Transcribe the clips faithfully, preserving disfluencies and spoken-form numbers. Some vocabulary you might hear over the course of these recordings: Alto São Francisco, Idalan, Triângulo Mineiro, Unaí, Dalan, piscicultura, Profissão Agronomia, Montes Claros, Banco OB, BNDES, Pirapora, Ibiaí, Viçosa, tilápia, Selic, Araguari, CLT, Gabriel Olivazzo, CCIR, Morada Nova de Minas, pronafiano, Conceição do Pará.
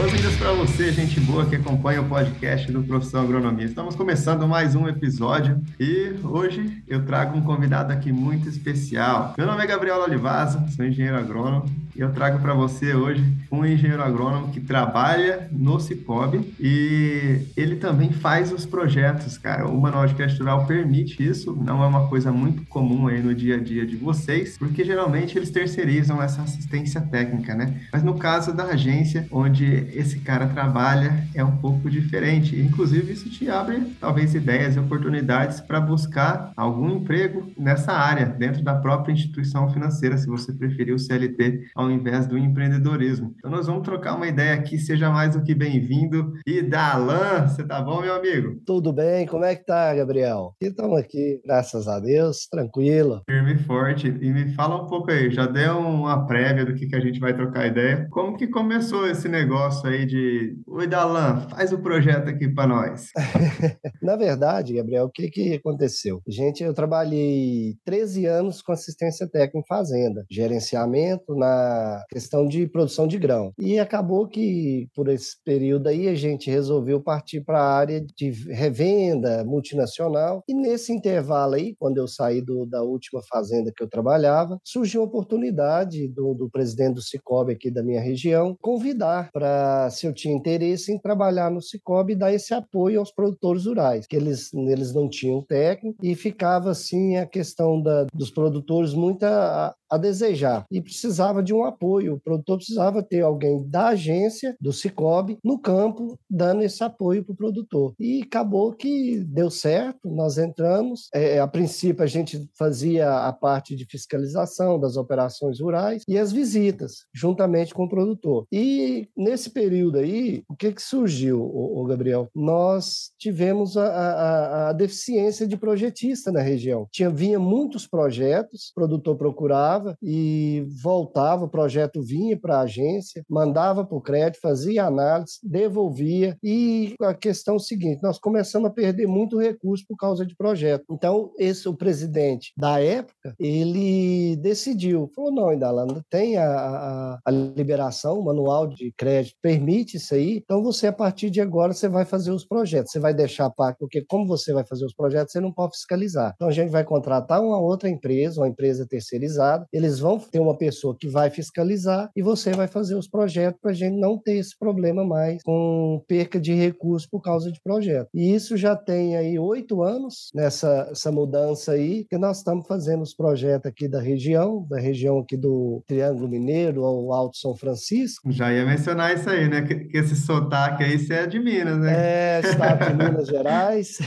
Boas-vindas para você, gente boa, que acompanha o podcast do Profissão Agronomia. Estamos começando mais um episódio e hoje eu trago um convidado aqui muito especial. Meu nome é Gabriel Olivazzo, sou engenheiro agrônomo e eu trago para você hoje um engenheiro agrônomo que trabalha no Sicoob e ele também faz os projetos, cara. O Manual de Crédito Rural permite isso, não é uma coisa muito comum aí no dia a dia de vocês, porque geralmente eles terceirizam essa assistência técnica, né? Mas no caso da agência, onde esse cara trabalha, é um pouco diferente. Inclusive, isso te abre, talvez, ideias e oportunidades para buscar algum emprego nessa área, dentro da própria instituição financeira, se você preferir o C L T, ao invés do empreendedorismo. Então, nós vamos trocar uma ideia aqui. Seja mais do que bem-vindo. E Dalan, você tá bom, meu amigo? Tudo bem. Como é que tá, Gabriel? Estamos aqui, graças a Deus, tranquilo. Firme e forte. E me fala um pouco aí, já deu uma prévia do que, que a gente vai trocar ideia. Como que começou esse negócio aí de, oi Dalan, faz o projeto aqui para nós? Na verdade, Gabriel, o que que aconteceu? Gente, eu trabalhei treze anos com assistência técnica em fazenda, gerenciamento na questão de produção de grão. E acabou que, por esse período aí, a gente resolveu partir para a área de revenda multinacional. E nesse intervalo aí, quando eu saí do, da última fazenda que eu trabalhava, surgiu a oportunidade do, do presidente do Sicoob aqui da minha região convidar para se eu tinha interesse em trabalhar no Sicoob e dar esse apoio aos produtores rurais, que eles, eles não tinham técnico e ficava assim a questão da, dos produtores muito a, a desejar e precisava de um apoio. O produtor precisava ter alguém da agência, do Sicoob, no campo, dando esse apoio para o produtor. E acabou que deu certo, nós entramos. É, a princípio, a gente fazia a parte de fiscalização das operações rurais e as visitas, juntamente com o produtor. E nesse período aí, o que que surgiu, ô, ô Gabriel? Nós tivemos a, a, a deficiência de projetista na região. Tinha, vinha muitos projetos, o produtor procurava e voltava, o projeto vinha para a agência, mandava para o crédito, fazia análise, devolvia. E a questão é a seguinte, nós começamos a perder muito recurso por causa de projeto. Então, esse, o presidente da época, ele decidiu, falou, não, ainda lá não tem a, a, a liberação, o manual de crédito permite isso aí, então você, a partir de agora, você vai fazer os projetos, você vai deixar a parte, porque como você vai fazer os projetos, você não pode fiscalizar. Então a gente vai contratar uma outra empresa, uma empresa terceirizada, eles vão ter uma pessoa que vai fiscalizar e você vai fazer os projetos para a gente não ter esse problema mais com perca de recursos por causa de projeto. E isso já tem aí oito anos nessa essa mudança aí, que nós estamos fazendo os projetos aqui da região, da região aqui do Triângulo Mineiro, ao Alto São Francisco. Já ia mencionar isso aí, né? Que esse sotaque aí, você é de Minas, né? É, estado de Minas Gerais.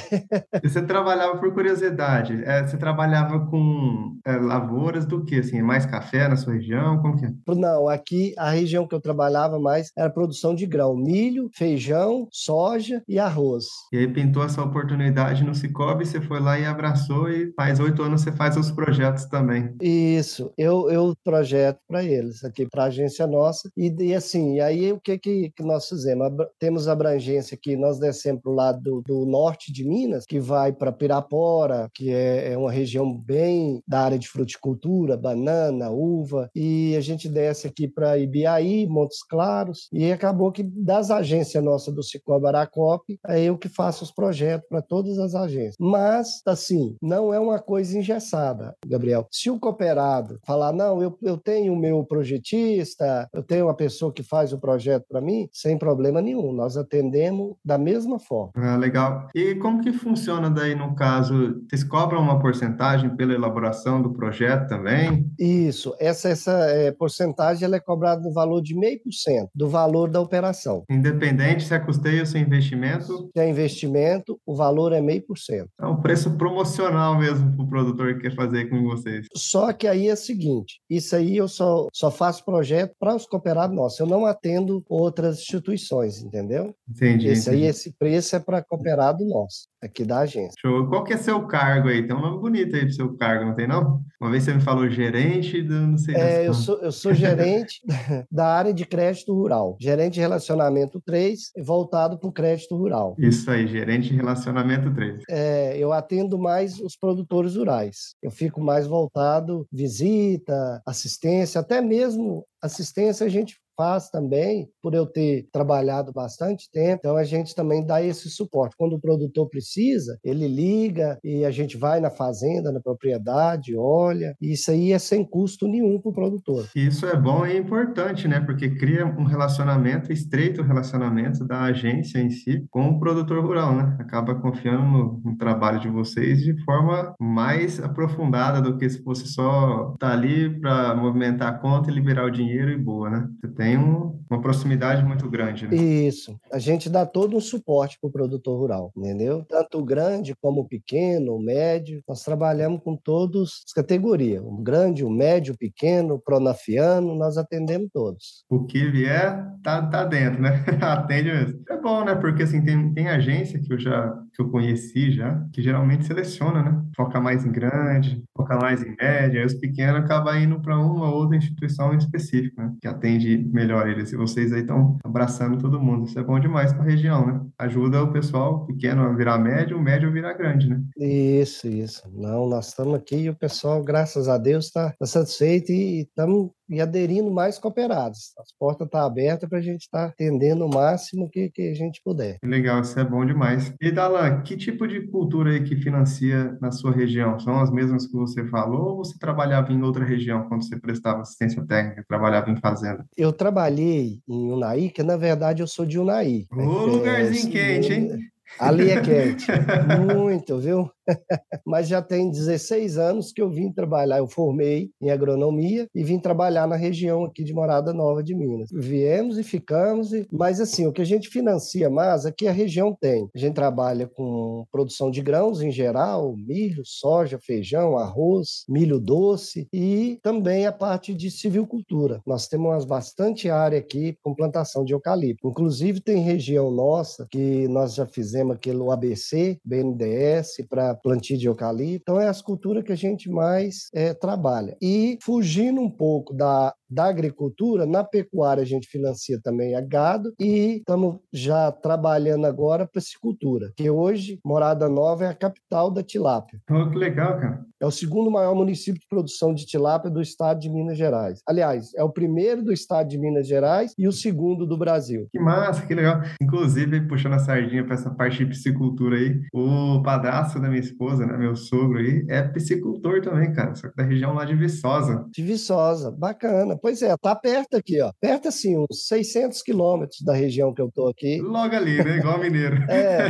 E você trabalhava, por curiosidade, é, você trabalhava com é, lavouras do quê? Assim, mais café na sua região? Como que é? Não, aqui a região que eu trabalhava mais era produção de grão, milho, feijão, soja e arroz. E aí pintou essa oportunidade no Sicoob, você foi lá e abraçou e faz oito anos você faz os projetos também. Isso, eu, eu projeto para eles, aqui para a agência nossa, e, e assim, e aí o que, que nós fizemos? Temos abrangência aqui, nós descemos para o lado do, do norte de Minas, que vai para Pirapora, que é, é uma região bem da área de fruticultura, banana, uva, e a gente desce aqui para Ibiaí, Montes Claros, e acabou que das agências nossas do Sicoob Aracoop, é eu que faço os projetos para todas as agências. Mas, assim, não é uma coisa engessada, Gabriel. Se o cooperado falar, não, eu, eu tenho o meu projetista, eu tenho uma pessoa que faz o projeto para mim, sem problema nenhum. Nós atendemos da mesma forma. Ah, legal. E como que funciona daí, no caso, vocês cobram uma porcentagem pela elaboração do projeto também? Isso. Essa, essa é, porcentagem ela é cobrada no valor de zero vírgula cinco por cento do valor da operação. Independente se é custeio ou se é investimento? Se é investimento, o valor é zero vírgula cinco por cento. É um preço promocional mesmo para o produtor que quer fazer com vocês. Só que aí é o seguinte, isso aí eu só, só faço projeto para os cooperados nossos. Eu não atendo outras instituições, entendeu? Entendi. Esse entendi. Aí, esse preço é para cooperado nosso, aqui da agência. Show. Qual que é seu cargo aí? Tem um nome bonito aí pro seu cargo, não tem não? Uma vez você me falou gerente do... não sei... É, eu sou, eu sou gerente da área de crédito rural. Gerente de relacionamento três, voltado pro crédito rural. Isso aí, gerente de relacionamento três. É, eu atendo mais os produtores rurais. Eu fico mais voltado visita, assistência, até mesmo assistência a gente faz também, por eu ter trabalhado bastante tempo, então a gente também dá esse suporte. Quando o produtor precisa, ele liga e a gente vai na fazenda, na propriedade, olha, e isso aí é sem custo nenhum para o produtor. Isso é bom e importante, né? Porque cria um relacionamento, estreito relacionamento da agência em si com o produtor rural, né? Acaba confiando no, no trabalho de vocês de forma mais aprofundada do que se fosse só estar ali para movimentar a conta e liberar o dinheiro e boa, né? Você tem um, uma proximidade muito grande, né? Isso. A gente dá todo um suporte para o produtor rural, entendeu? Tanto o grande como o pequeno, o médio. Nós trabalhamos com todas as categorias. O grande, o médio, o pequeno, o pronafiano, nós atendemos todos. O que vier, tá, tá dentro, né? Atende mesmo. É bom, né? Porque assim, tem, tem agência que eu já que eu conheci já, que geralmente seleciona, né? Foca mais em grande, foca mais em média, aí os pequenos acabam indo para uma ou outra instituição específica, né? Que atende melhor eles. E vocês aí estão abraçando todo mundo. Isso é bom demais para a região, né? Ajuda o pessoal pequeno a virar médio, o médio a virar grande, né? Isso, isso. Não, nós estamos aqui e o pessoal, graças a Deus, está tá satisfeito e estamos e aderindo mais cooperados. As portas estão tá abertas para a gente estar tá atendendo o máximo que, que a gente puder. Legal, isso é bom demais. E, Dalan, que tipo de cultura aí que financia na sua região? São as mesmas que você falou ou você trabalhava em outra região quando você prestava assistência técnica, trabalhava em fazenda? Eu trabalhei em Unaí, que na verdade eu sou de Unaí. Ô, oh, é, lugarzinho é, quente, hein? Ali é quente, muito, viu? Mas já tem dezesseis anos que eu vim trabalhar, eu formei em agronomia e vim trabalhar na região aqui de Morada Nova de Minas. Viemos e ficamos, e... mas assim, o que a gente financia mais aqui a região tem. A gente trabalha com produção de grãos em geral, milho, soja, feijão, arroz, milho doce e também a parte de silvicultura. Nós temos bastante área aqui com plantação de eucalipto. Inclusive tem região nossa que nós já fizemos aquele A B C, B N D E S, para plantio de eucalipto, então é as culturas que a gente mais é, trabalha. E fugindo um pouco da, da agricultura, na pecuária a gente financia também a gado e estamos já trabalhando agora para piscicultura, que hoje Morada Nova é a capital da tilápia. Oh, que legal, cara. É o segundo maior município de produção de tilápia do estado de Minas Gerais. Aliás, é o primeiro do estado de Minas Gerais e o segundo do Brasil. Que massa, que legal. Inclusive, puxando a sardinha para essa parte de piscicultura aí, o padrasto da minha esposa, né, meu sogro aí, é piscicultor também, cara, só que da região lá de Viçosa. De Viçosa, bacana. Pois é, tá perto aqui, ó. Perto assim, uns seiscentos quilômetros da região que eu tô aqui. Logo ali, né? Igual mineiro. É.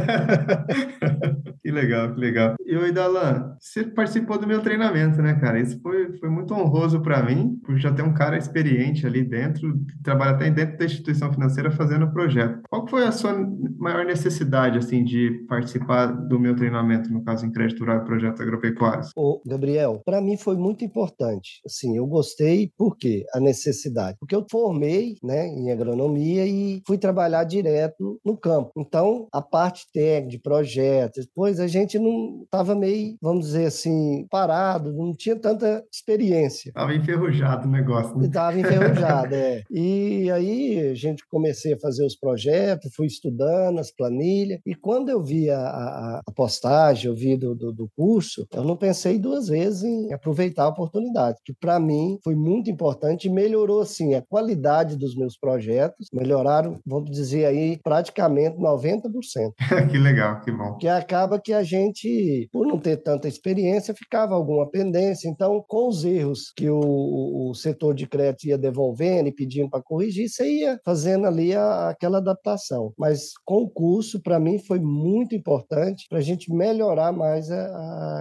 Que legal, que legal. E oi, Dalan, você participou do meu treinamento, né, cara? Isso foi, foi muito honroso para mim, porque já tem um cara experiente ali dentro, que trabalha até dentro da instituição financeira fazendo o projeto. Qual foi a sua maior necessidade, assim, de participar do meu treinamento, no caso, em crédito rural e projetos agropecuários? Ô, Gabriel, para mim foi muito importante. Assim, eu gostei, por quê? A necessidade. Porque eu formei, né, em agronomia e fui trabalhar direto no campo. Então, a parte técnica de projetos, depois a gente não estava meio, vamos dizer assim, parado, não tinha tanta experiência. Estava enferrujado o negócio, né? Estava enferrujado, é. E aí a gente comecei a fazer os projetos, fui estudando as planilhas, e quando eu vi a, a, a postagem, eu vi do, do, do curso, eu não pensei duas vezes em aproveitar a oportunidade, que para mim foi muito importante e melhorou, assim, a qualidade dos meus projetos, melhoraram, vamos dizer aí, praticamente noventa por cento. Que legal, que bom. Que acaba que a gente, por não ter tanta experiência, ficava alguma pendência. Então, com os erros que o, o setor de crédito ia devolvendo e pedindo para corrigir, você ia fazendo ali a, aquela adaptação. Mas com o curso, para mim, foi muito importante para a gente melhorar mais a,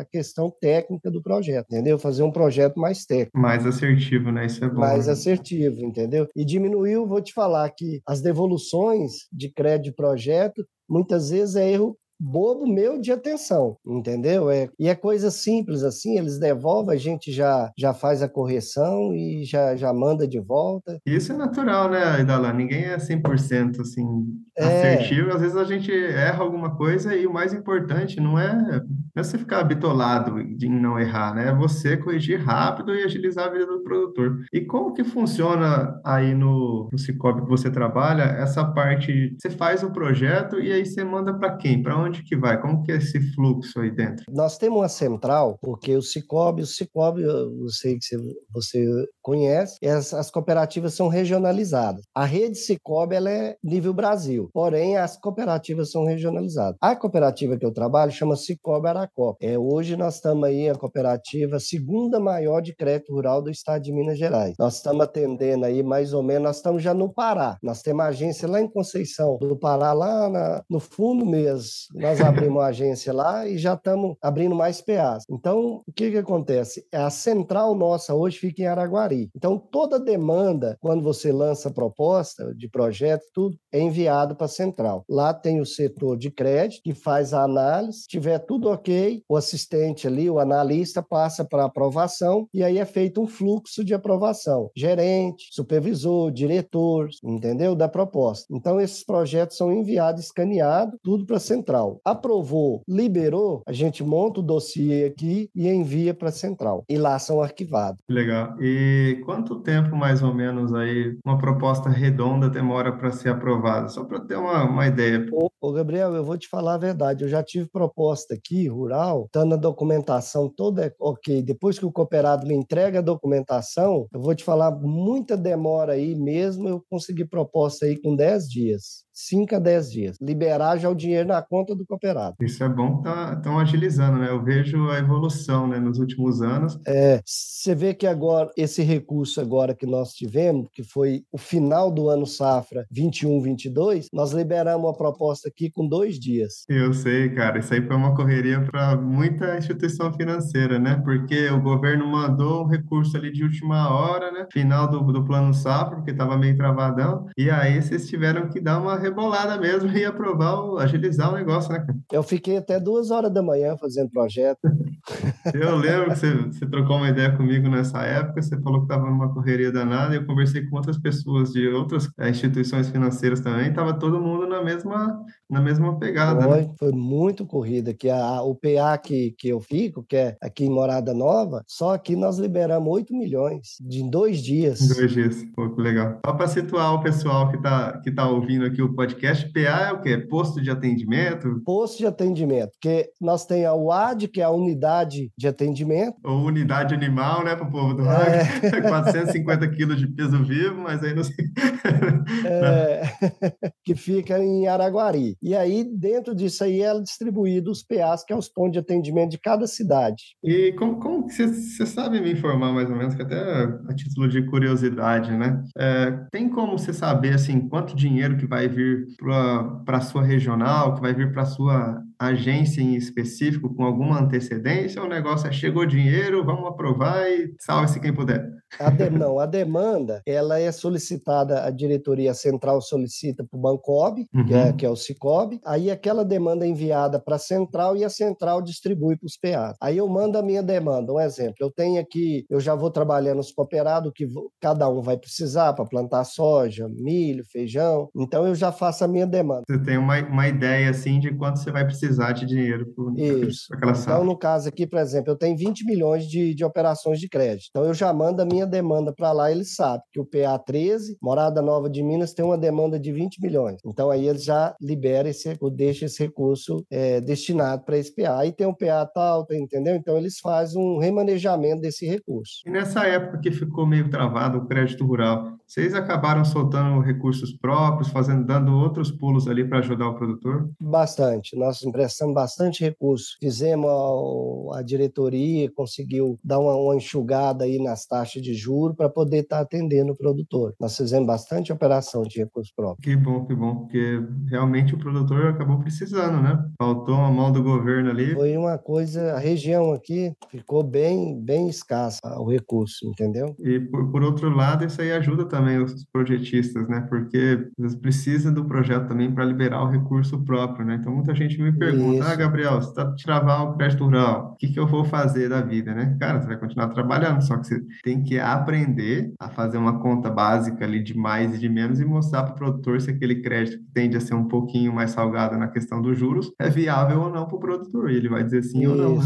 a questão técnica do projeto, entendeu? Fazer um projeto mais técnico. Mais assertivo, né? Isso é bom. Mais né? assertivo, entendeu? E diminuiu, vou te falar, que as devoluções de crédito de projeto, muitas vezes é erro bobo meu de atenção, entendeu? É, e é coisa simples assim, eles devolvem, a gente já, já faz a correção e já, já manda de volta. Isso é natural, né, Dalan? Ninguém é cem por cento assim, é. assertivo. Às vezes a gente erra alguma coisa e o mais importante não é, não é você ficar habitolado em não errar, né? É você corrigir rápido e agilizar a vida do produtor. E como que funciona aí no, no Sicoob que você trabalha, essa parte, você faz o projeto e aí você manda para quem? Para onde onde que vai? Como que é esse fluxo aí dentro? Nós temos uma central, porque o Sicoob, o Sicoob, eu sei que você conhece, as, as cooperativas são regionalizadas. A rede Sicoob, ela é nível Brasil, porém as cooperativas são regionalizadas. A cooperativa que eu trabalho chama Sicoob Aracoop. É, hoje nós estamos aí a cooperativa segunda maior de crédito rural do estado de Minas Gerais. Nós estamos atendendo aí mais ou menos, nós estamos já no Pará. Nós temos agência lá em Conceição do Pará, lá na, no fundo mesmo. Nós abrimos uma agência lá e já estamos abrindo mais P As. Então, o que que acontece? A central nossa hoje fica em Araguari. Então, toda demanda, quando você lança proposta de projeto, tudo é enviado para a central. Lá tem o setor de crédito, que faz a análise. Se tiver tudo ok, o assistente ali, o analista, passa para aprovação e aí é feito um fluxo de aprovação. Gerente, supervisor, diretor, entendeu? Da proposta. Então, esses projetos são enviados, escaneados, tudo para a central. Aprovou, liberou, a gente monta o dossiê aqui e envia para a central. E lá são arquivados. Legal. E quanto tempo, mais ou menos, aí uma proposta redonda demora para ser aprovada? Só para ter uma, uma ideia. Ô, ô, Gabriel, eu vou te falar a verdade. Eu já tive proposta aqui, rural, tá na documentação toda, ok. Depois que o cooperado me entrega a documentação, eu vou te falar, muita demora aí mesmo, eu consegui proposta aí com dez dias. cinco a dez dias. Liberar já o dinheiro na conta do cooperado. Isso é bom, tá, tão agilizando, né? Eu vejo a evolução, né, nos últimos anos. É, você vê que agora, esse recurso agora que nós tivemos, que foi o final do ano safra vinte e um, vinte e dois, nós liberamos a proposta aqui com dois dias. Eu sei, cara, isso aí foi uma correria para muita instituição financeira, né? Porque o governo mandou um recurso ali de última hora, né? Final do, do plano safra, porque estava meio travadão, e aí vocês tiveram que dar uma rebolada mesmo e aprovar, agilizar o negócio, né, cara? Eu fiquei até duas horas da manhã fazendo projeto. Eu lembro que você, você trocou uma ideia comigo nessa época, você falou que estava numa correria danada, e eu conversei com outras pessoas de outras instituições financeiras também, estava todo mundo na mesma, na mesma pegada. Foi, né? Foi muito corrida, que a, o P A que, que eu fico, que é aqui em Morada Nova, só aqui nós liberamos oito milhões em dois dias. Em dois dias, pô, que legal. Só para situar o pessoal que está que tá ouvindo aqui o podcast, P A é o quê? Posto de atendimento? Posto de atendimento, porque nós temos a U A D, que é a unidade de atendimento. Ou unidade animal, né, para o povo do agro. É. quatrocentos e cinquenta quilos de peso vivo, mas aí não sei. É. Que fica em Araguari. E aí, dentro disso aí, é distribuído os P As, que é os pontos de atendimento de cada cidade. E como, como que você sabe me informar, mais ou menos, que até a título de curiosidade, né? É, tem como você saber, assim, quanto dinheiro que vai vir para a sua regional, que vai vir para a sua agência em específico com alguma antecedência, o negócio é chegou dinheiro, vamos aprovar e salve-se quem puder. A de, não, a demanda, ela é solicitada, a diretoria central solicita para o Banco O B, uhum. que, é, que é o Sicoob, aí aquela demanda é enviada para a central e a central distribui para os P As. Aí eu mando a minha demanda, um exemplo, eu tenho aqui, eu já vou trabalhando os cooperados que vou, cada um vai precisar para plantar soja, milho, feijão, então eu já faço a minha demanda. Você tem uma, uma ideia, assim, de quanto você vai precisar de dinheiro para aquela safra. Então, no caso aqui, por exemplo, eu tenho vinte milhões de, de operações de crédito, então eu já mando a minha demanda para lá, ele sabe que o P A treze, Morada Nova de Minas, tem uma demanda de vinte milhões. Então, aí ele já libera esse, ou deixa esse recurso é, destinado para esse P A. Aí tem um P A tal, tá, entendeu? Então, eles fazem um remanejamento desse recurso. E nessa época que ficou meio travado o crédito rural, vocês acabaram soltando recursos próprios, fazendo, dando outros pulos ali para ajudar o produtor? Bastante. Nós emprestamos bastante recurso. Fizemos a, a diretoria, conseguiu dar uma, uma enxugada aí nas taxas de de juros para poder estar tá atendendo o produtor. Nós fizemos bastante operação de recursos próprios. Que bom, que bom, porque realmente o produtor acabou precisando, né? Faltou uma mão do governo ali. Foi uma coisa, a região aqui ficou bem, bem escassa o recurso, entendeu? E por, por outro lado, isso aí ajuda também os projetistas, né? Porque eles precisam do projeto também para liberar o recurso próprio, né? Então muita gente me pergunta, isso. ah, Gabriel, você está travando o crédito rural, o que, que eu vou fazer da vida, né? Cara, você vai continuar trabalhando, só que você tem que aprender a fazer uma conta básica ali de mais e de menos e mostrar para o produtor se aquele crédito que tende a ser um pouquinho mais salgado na questão dos juros é viável ou não para o produtor. E ele vai dizer sim isso. ou não.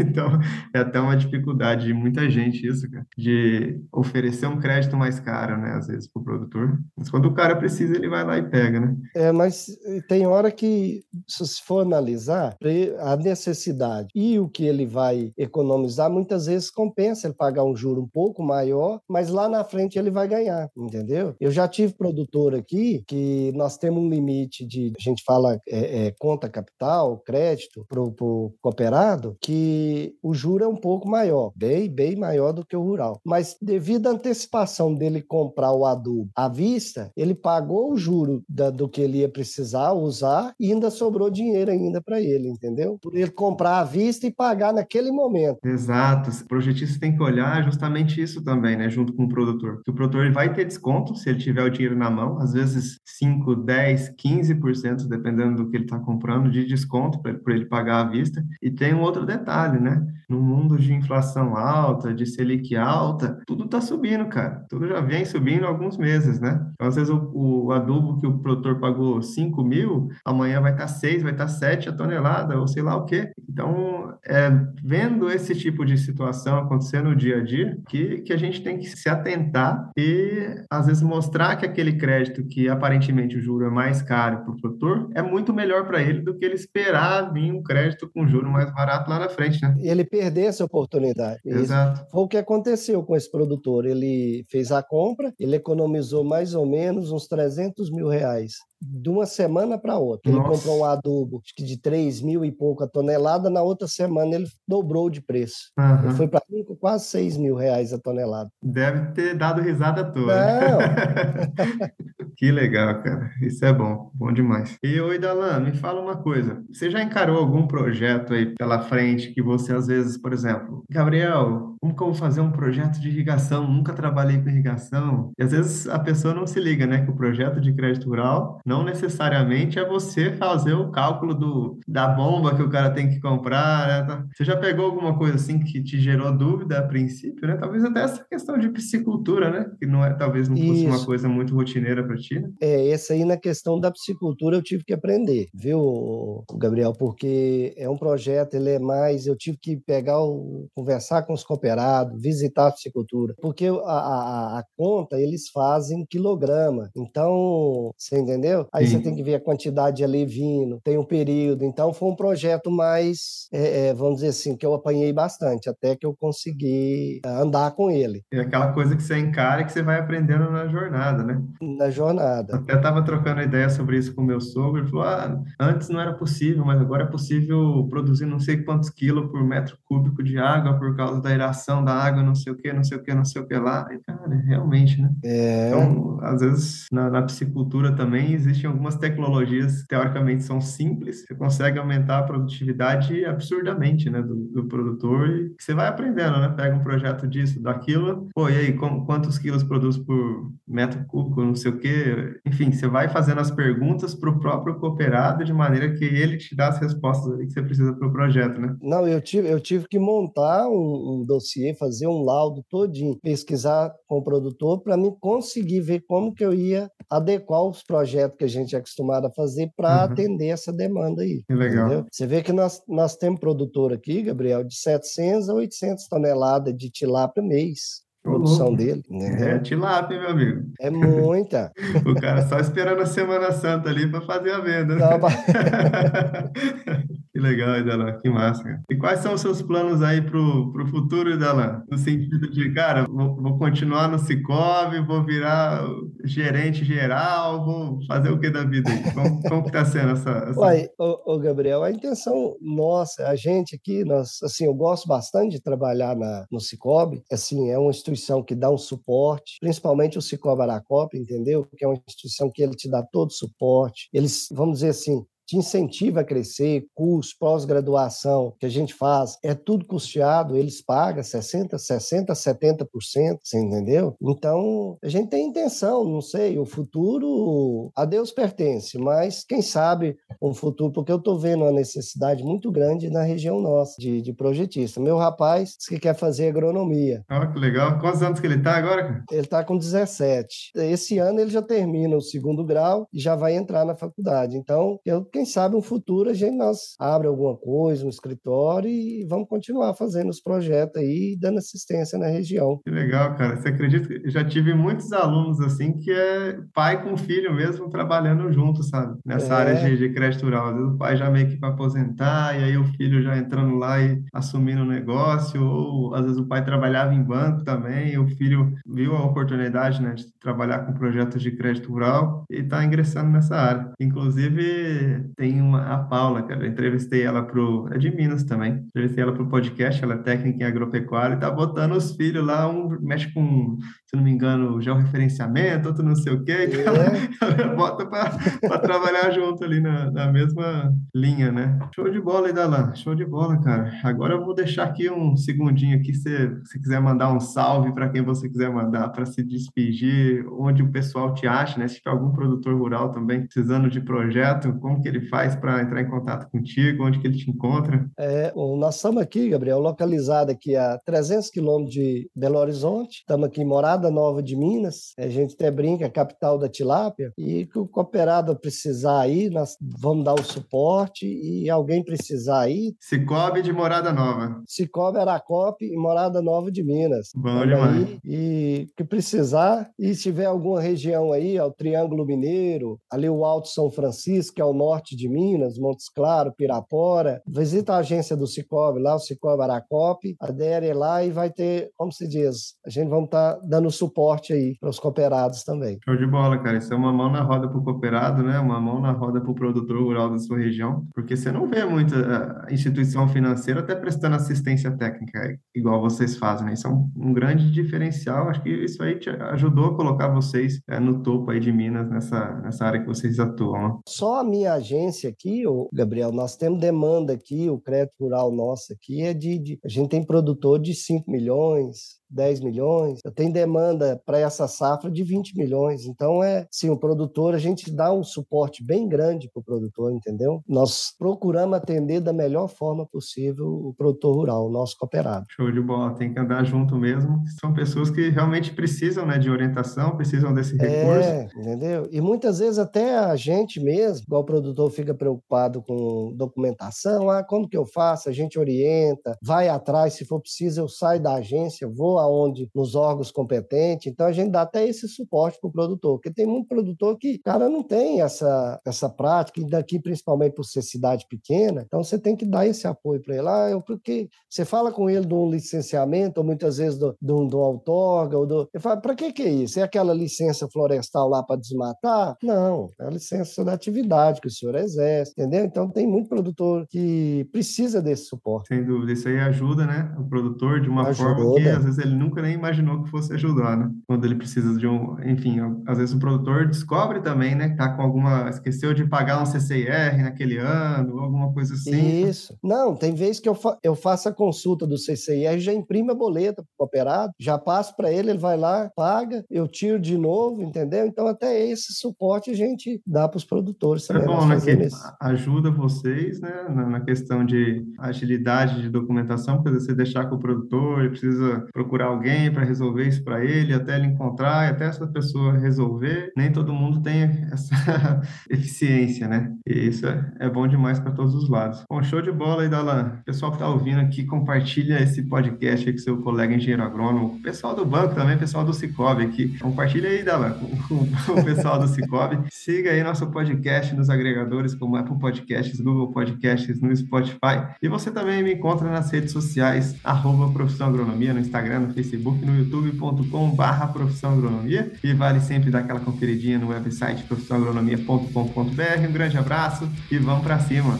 Então, é até uma dificuldade de muita gente isso, cara, de oferecer um crédito mais caro, né, às vezes, para o produtor. Mas quando o cara precisa, ele vai lá e pega, né? É, mas tem hora que se for analisar a necessidade e o que ele vai economizar, muitas vezes compensa ele pagar um juro um pouco maior, mas lá na frente ele vai ganhar, entendeu? Eu já tive produtor aqui que nós temos um limite de, a gente fala é, é, conta capital, crédito pro, pro cooperado, que o juro é um pouco maior, bem, bem maior do que o rural. Mas devido à antecipação dele comprar o adubo à vista, ele pagou o juro da, do que ele ia precisar usar e ainda sobrou dinheiro ainda para ele, entendeu? Por ele comprar à vista e pagar naquele momento. Exato. O projetista tem que olhar justamente isso também, né? Junto com o produtor. Que o produtor vai ter desconto se ele tiver o dinheiro na mão, às vezes cinco, dez, quinze por cento, dependendo do que ele está comprando, de desconto para ele pagar à vista. E tem um outro detalhe, né? No mundo de inflação alta, de Selic alta, tudo está subindo, cara. Tudo já vem subindo há alguns meses, né? Então, às vezes o, o adubo que o produtor pagou cinco mil, amanhã vai estar seis, vai estar sete a tonelada, ou sei lá o quê. Então, é vendo esse tipo de situação acontecer no dia a dia, que, que a gente tem que se atentar e, às vezes, mostrar que aquele crédito que, aparentemente, o juro é mais caro para o produtor, é muito melhor para ele do que ele esperar vir um crédito com juro mais barato lá na frente, né? Ele perder essa oportunidade. Exato. Isso foi o que aconteceu com esse produtor. Ele fez a compra, ele economizou mais ou menos uns trezentos mil reais. De uma semana para outra. Ele Nossa. comprou um adubo de três mil e pouco a tonelada, na outra semana ele dobrou de preço. Uhum. Ele foi para quase seis mil reais a tonelada. Deve ter dado risada toda. Não. Que legal, cara. Isso é bom. Bom demais. E, ô Idalan, me fala uma coisa. Você já encarou algum projeto aí pela frente que você, às vezes, por exemplo, Gabriel, como que eu vou fazer um projeto de irrigação? Nunca trabalhei com irrigação. E, às vezes, a pessoa não se liga, né? Que o projeto de crédito rural não necessariamente é você fazer o cálculo do, da bomba que o cara tem que comprar, né? Você já pegou alguma coisa assim que te gerou dúvida a princípio, né? Talvez até essa questão de piscicultura, né? Que não é, talvez não fosse Isso. uma coisa muito rotineira para ti, né? É, essa aí na questão da piscicultura eu tive que aprender, viu, Gabriel? Porque é um projeto, ele é mais, eu tive que pegar, o, conversar com os cooperados, visitar a piscicultura, porque a, a, a conta eles fazem quilograma, então, você entendeu? Aí Sim. você tem que ver a quantidade ali vindo, tem um período. Então, foi um projeto mais, é, é, vamos dizer assim, que eu apanhei bastante, até que eu consegui andar com ele. É aquela coisa que você encara que você vai aprendendo na jornada, né? Na jornada. Até estava trocando ideia sobre isso com o meu sogro, ele falou, ah, antes não era possível, mas agora é possível produzir não sei quantos quilos por metro cúbico de água por causa da aeração da água, não sei o que, não sei o que, não sei o que lá. E, cara, realmente, né? É... Então, às vezes, na, na piscicultura também existem algumas tecnologias que teoricamente são simples, você consegue aumentar a produtividade absurdamente, né, do, do produtor, e você vai aprendendo, né, pega um projeto disso, daquilo, pô, e aí, com, quantos quilos produz por metro cúbico, não sei o quê, enfim, você vai fazendo as perguntas para o próprio cooperado de maneira que ele te dá as respostas ali que você precisa para o projeto, né? Não, eu tive, eu tive que montar um, um dossiê, fazer um laudo todinho, pesquisar com o produtor para mim conseguir ver como que eu ia adequar os projetos que a gente é acostumado a fazer para uhum. atender essa demanda aí. Que legal. Entendeu? Você vê que nós, nós temos produtor aqui, Gabriel, de setecentos a oitocentos toneladas de tilápia mês. Produção uhum. dele. Entendeu? É tilápia, meu amigo. É muita. O cara só esperando a Semana Santa ali para fazer a venda. Não, que legal, Idalan, que massa, cara. E quais são os seus planos aí pro, pro futuro, Idalan? No sentido de, cara, vou, vou continuar no Sicoob, vou virar gerente geral, vou fazer o que da vida aí? Como, como que tá sendo essa... essa... Uai, ô, ô Gabriel, a intenção nossa, a gente aqui, nós, assim, eu gosto bastante de trabalhar na, no Sicoob, assim, é uma instituição que dá um suporte, principalmente o Sicoob Aracoop, entendeu? Que é uma instituição que ele te dá todo o suporte, eles, vamos dizer assim, te incentiva a crescer, curso, pós-graduação que a gente faz, é tudo custeado, eles pagam sessenta por cento, setenta por cento, você entendeu? Então, a gente tem intenção, não sei, o futuro a Deus pertence, mas quem sabe um futuro, porque eu estou vendo uma necessidade muito grande na região nossa de, de projetista. Meu rapaz que quer fazer agronomia. Ah, que legal. Quantos anos que ele está agora? Ele está com dezessete. Esse ano ele já termina o segundo grau e já vai entrar na faculdade. Então, eu quem sabe no futuro a gente nós abre alguma coisa, um escritório, e vamos continuar fazendo os projetos aí, dando assistência na região. Que legal, cara. Você acredita que eu já tive muitos alunos assim que é pai com filho mesmo trabalhando junto, sabe? Nessa é. área de, de crédito rural. Às vezes o pai já meio que para aposentar, e aí o filho já entrando lá e assumindo o negócio, ou às vezes o pai trabalhava em banco também, e o filho viu a oportunidade, né, de trabalhar com projetos de crédito rural e está ingressando nessa área. Inclusive, tem uma, a Paula, cara, eu entrevistei ela pro... é de Minas também. Entrevistei ela pro podcast, ela é técnica em agropecuária e tá botando os filhos lá, um mexe com, se não me engano, georreferenciamento, outro não sei o quê, então é. ela, ela bota para trabalhar junto ali na, na mesma linha, né? Show de bola, Idalã. Show de bola, cara. Agora eu vou deixar aqui um segundinho aqui, se você quiser mandar um salve para quem você quiser mandar, para se despedir, onde o pessoal te acha, né? Se tiver algum produtor rural também precisando de projeto, como que ele faz para entrar em contato contigo, onde que ele te encontra? É, nós estamos aqui, Gabriel, localizado aqui a trezentos quilômetros de Belo Horizonte, estamos aqui em Morada Nova de Minas, a gente até brinca, capital da tilápia, e que o cooperado precisar aí, nós vamos dar o suporte, e alguém precisar aí... Sicoob de Morada Nova. Sicoob Aracoop e Morada Nova de Minas. Bom demais. Aí, e que precisar, e se tiver alguma região aí, ó, o Triângulo Mineiro, ali o Alto São Francisco, que é o norte de Minas, Montes Claros, Pirapora, visita a agência do Sicoob lá, o Sicoob Aracoop, adere lá e vai ter, como se diz, a gente vai estar tá dando suporte aí para os cooperados também. Show de bola, cara. Isso é uma mão na roda para o cooperado, né? Uma mão na roda para o produtor rural da sua região, porque você não vê muita instituição financeira até prestando assistência técnica, igual vocês fazem, né? Isso é um, um grande diferencial. Acho que isso aí te ajudou a colocar vocês é, no topo aí de Minas, nessa, nessa área que vocês atuam, né? Só a minha agência aqui, ô, Gabriel, nós temos demanda aqui, o crédito rural nosso aqui é de... de a gente tem produtor de cinco milhões... dez milhões, eu tenho demanda para essa safra de vinte milhões. Então, é sim, o produtor, a gente dá um suporte bem grande para o produtor, entendeu? Nós procuramos atender da melhor forma possível o produtor rural, o nosso cooperado. Show de bola, tem que andar junto mesmo. São pessoas que realmente precisam, né, de orientação, precisam desse recurso. É, entendeu? E muitas vezes até a gente mesmo, igual o produtor fica preocupado com documentação, ah, como que eu faço? A gente orienta, vai atrás, se for preciso eu saio da agência, vou aonde nos órgãos competentes. Então a gente dá até esse suporte para o produtor, porque tem muito produtor que, cara, não tem essa, essa prática, e daqui principalmente por ser cidade pequena, então você tem que dar esse apoio para ele. Ah, eu, porque você fala com ele de um licenciamento, ou muitas vezes do, do, do outorga, ou do... ele fala, para que que é isso? É aquela licença florestal lá para desmatar? Não, é a licença da atividade que o senhor exerce, entendeu? Então tem muito produtor que precisa desse suporte. Sem dúvida, isso aí ajuda, né, o produtor de uma Ajudou, forma que, né? às vezes, ele nunca nem imaginou que fosse ajudar, né? Quando ele precisa de um... Enfim, às vezes o produtor descobre também, né? Tá com alguma... Esqueceu de pagar um C C I R naquele ano, alguma coisa assim. Isso. Não, tem vezes que eu, fa... eu faço a consulta do C C I R, já imprimo a boleta pro cooperado, já passo para ele, ele vai lá, paga, eu tiro de novo, entendeu? Então, até esse suporte a gente dá para os produtores. É bom, né? Que ajuda vocês, né? Na questão de agilidade de documentação, porque você deixar com o produtor, ele precisa procurar alguém para resolver isso para ele, até ele encontrar, até essa pessoa resolver. Nem todo mundo tem essa eficiência, né? E isso é, é bom demais para todos os lados. Bom, show de bola aí, Dalan. O pessoal que está ouvindo aqui, compartilha esse podcast aí com seu colega engenheiro agrônomo, o pessoal do banco também, o pessoal do Sicoob aqui. Compartilha aí, Dalan, com, com o pessoal do Sicoob. Siga aí nosso podcast nos agregadores como Apple Podcasts, Google Podcasts, no Spotify. E você também me encontra nas redes sociais, arroba Profissão Agronomia, no Instagram, no Facebook, no youtube ponto com barra Profissão Agronomia, e vale sempre dar aquela conferidinha no website profissão agronomia ponto com ponto br. Um grande abraço e vamos pra cima.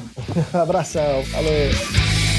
Abração, falou!